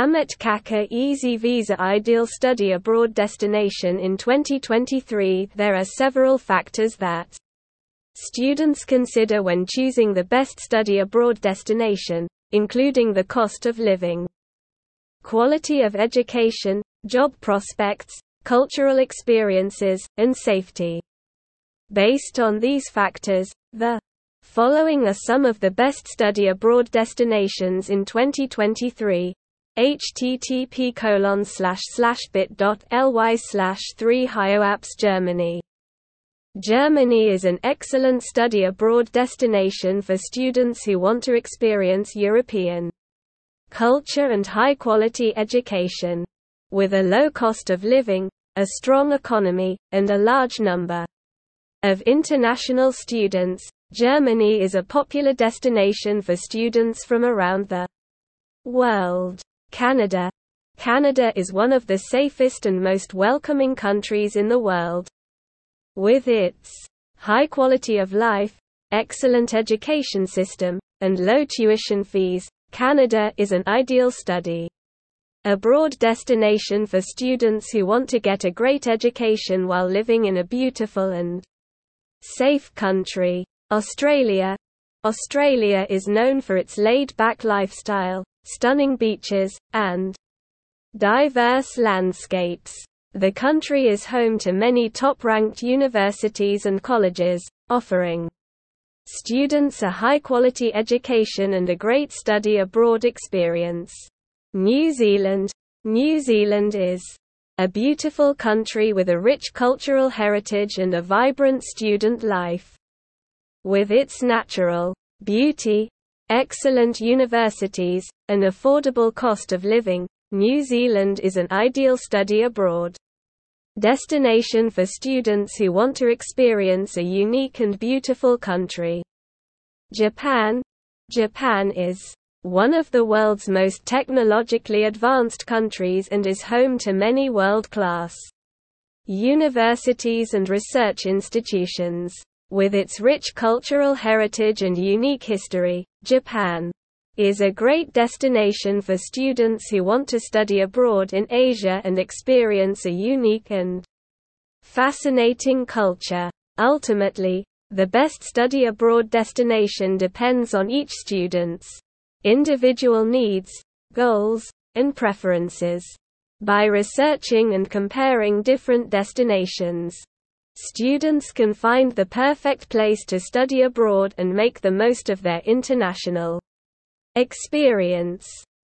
Amit Kakkar Easy Visa Ideal Study Abroad Destination in 2023. There are several factors that students consider when choosing the best study abroad destination, including the cost of living, quality of education, job prospects, cultural experiences, and safety. Based on these factors, the following are some of the best study abroad destinations in 2023. http://bit.ly/3hioapps Germany. Germany is an excellent study abroad destination for students who want to experience European culture and high-quality education. With a low cost of living, a strong economy, and a large number of international students, Germany is a popular destination for students from around the world. Canada. Canada is one of the safest and most welcoming countries in the world. With its high quality of life, excellent education system, and low tuition fees, Canada is an ideal study abroad destination for students who want to get a great education while living in a beautiful and safe country. Australia. Australia is known for its laid-back lifestyle, stunning beaches, and diverse landscapes. The country is home to many top-ranked universities and colleges, offering students a high-quality education and a great study abroad experience. New Zealand. New Zealand is a beautiful country with a rich cultural heritage and a vibrant student life. With its natural beauty, excellent universities, and affordable cost of living, New Zealand is an ideal study abroad destination for students who want to experience a unique and beautiful country. Japan. Japan is one of the world's most technologically advanced countries and is home to many world-class universities and research institutions. With its rich cultural heritage and unique history, Japan is a great destination for students who want to study abroad in Asia and experience a unique and fascinating culture. Ultimately, the best study abroad destination depends on each student's individual needs, goals, and preferences. By researching and comparing different destinations, students can find the perfect place to study abroad and make the most of their international experience.